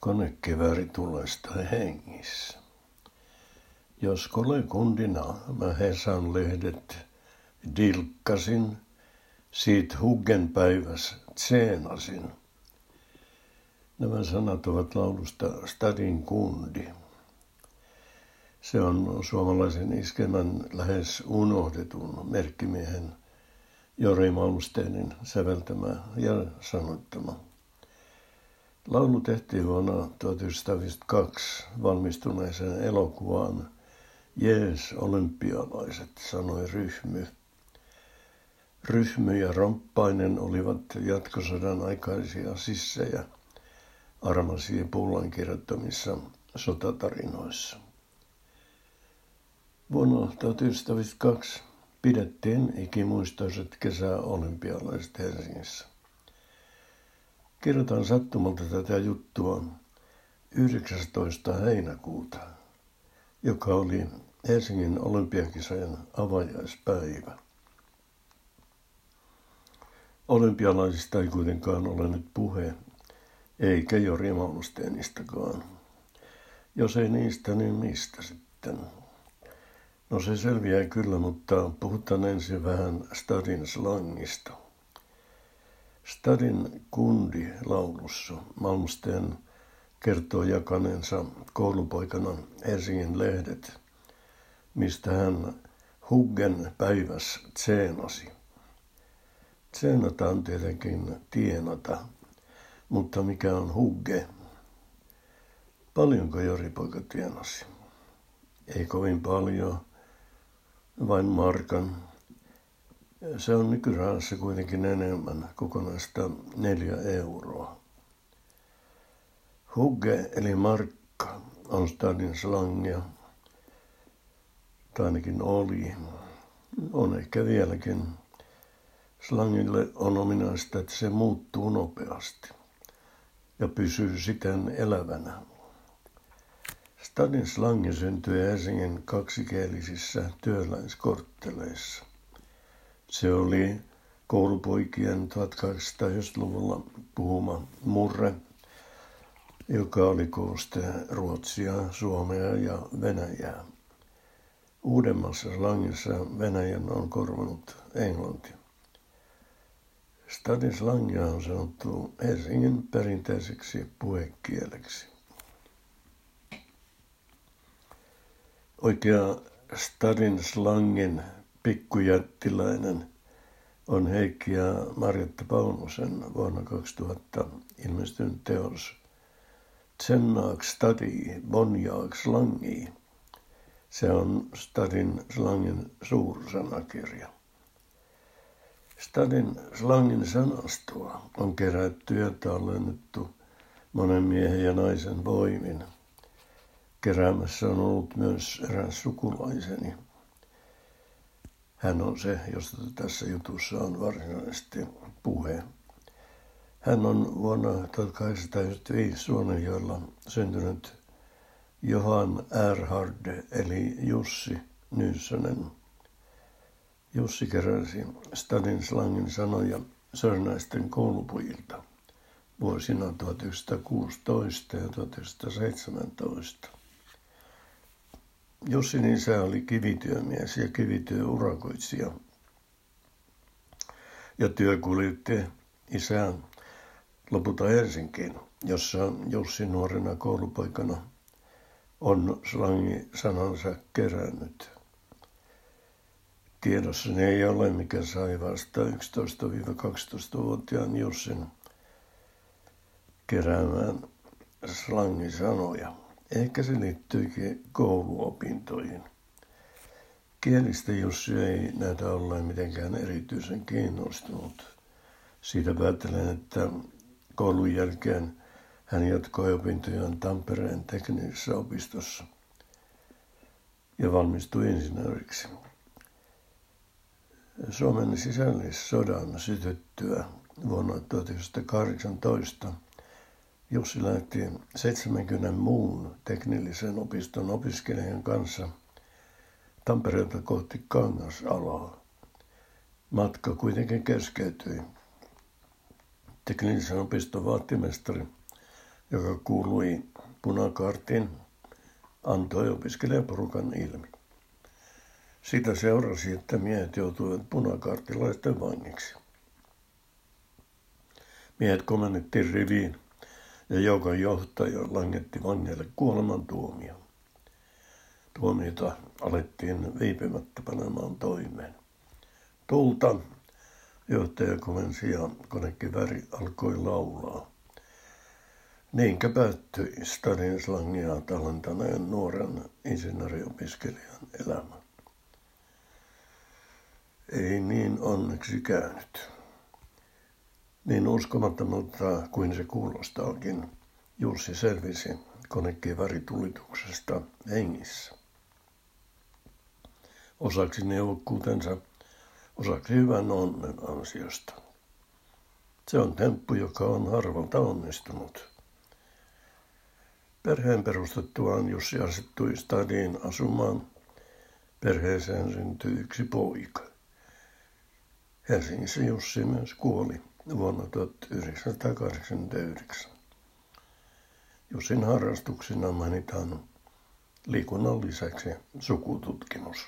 konekivääri tulesta hengissä. Jos kolekundina mä Hesan lehdet dilkkasin, siitä Huggen päivässä tseenasin. Nämä sanat ovat laulusta Stadin kundi. Se on suomalaisen iskelmän lähes unohdetun merkkimiehen Jori Malmsteinin säveltämä ja sanottama. Laulu tehtiin vuonna 1952 valmistuneeseen elokuvaan Jees, olympialaiset, sanoi Ryhmy. Ryhmy ja Romppainen olivat jatkosodan aikaisia sissejä Arvasi ja Pullan kirjoittamissa sotatarinoissa. Vuonna 1952 pidettiin ikimuistoiset kesäolympialaiset Helsingissä. Kirjoitan sattumalta tätä juttua 19. heinäkuuta, joka oli Helsingin olympiakisojen avajaispäivä. Olympialaisista ei kuitenkaan ole nyt puhe, eikä Jori Malmsteinistakaan. Jos ei niistä, niin mistä sitten? No se selviää kyllä, mutta puhutaan ensin vähän Stadin slangista. Stadin kundi laulussa Malmstein kertoo jakaneensa koulupoikana Helsingin lehdet, mistä hän Huggen päiväs tseenasi. Tseenata on tietenkin tienata, mutta mikä on Hugge? Paljonko Jori-poika tienasi? Ei kovin paljon, vain markan. Se on nykyrahassa kuitenkin enemmän, kokonaista 4 euroa. Hugge eli markka on Stadin slangia, tai ainakin oli, on ehkä vieläkin. Slangille on ominaista, että se muuttuu nopeasti ja pysyy siten elävänä. Stadin slangi syntyi Helsingin kaksikielisissä työläiskortteleissa. Se oli koulupoikien 1890-luvulla puhuma murre, joka oli kooste ruotsia, suomea ja venäjää. Uudemmassa slangissa venäjän on korvanut englanti. Stadin slangia on sanottu Helsingin perinteiseksi puhekieleksi. Oikea Stadin slangin pikkujättiläinen on Heikki ja Marjatta Palmusen vuonna 2000 ilmestynyt teos Tsennaaks Stadii bonjaaks slangii. Se on Stadin slangin suursanakirja. Stadin slangin sanastoa on kerätty ja tallennettu monen miehen ja naisen voimin. Keräämässä on ollut myös eräs sukulaiseni. Hän on se, josta tässä jutussa on varsinaisesti puhe. Hän on vuonna 1895 Suonenjoella syntynyt Johan Erhard eli Jussi Nyssönen. Jussi keräsi Stadin slangin sanoja sörnäisten koulupojilta vuosina 1916 ja 1917. Jussin isä oli kivityömies ja kivityöurakoitsija ja työ kuljetti isää lopulta Helsinkiin, jossa Jussi nuorena koulupoikana on slangi sanansa kerännyt. Tiedossani ei ole, mikä sai vasta 11-12-vuotiaan Jussin keräämään slangisanoja. Ehkä se liittyykin kouluopintoihin. Kielistä Jussi ei näytä olleen mitenkään erityisen kiinnostunut. Siitä päättelen, että koulun jälkeen hän jatkoi opintojaan Tampereen teknisessä opistossa ja valmistui insinööriksi. Suomen sisällissodan sytyttyä vuonna 1918 Jussi lähti 70 muun teknillisen opiston opiskelijan kanssa Tampereelta kohti Kangasalaa. Matka kuitenkin keskeytyi. Teknillisen opiston vaattimestari joka kuului punakartin, antoi opiskelijaporukan ilmi. Sitä seurasi, että miehet joutuivat punakartilaisten vangiksi. Miehet komennettiin riviin ja joukon johtaja langetti vangeille kuolemantuomio. Tuomiota alettiin viipymättä panemaan toimeen. Tulta johtaja komensi ja konekivääri alkoi laulaa. Niinkä päättyi Stadin slangia tallentaneen nuoren insinööriopiskelijan elämä. Ei niin onneksi käynyt. Niin uskomattomalta kuin se kuulostaakin, Jussi selvisi konekivääritulituksesta hengissä. Osaksi neuvokkuutensa, osaksi hyvän onnen ansiosta. Se on temppu, joka on harvalta onnistunut. Perheen perustettuaan Jussi asettui Stadiin asumaan. Perheeseen syntyi yksi poika. Helsingissä Jussi myös kuoli vuonna 1989. Jussin harrastuksena mainitaan liikunnan lisäksi sukututkimus.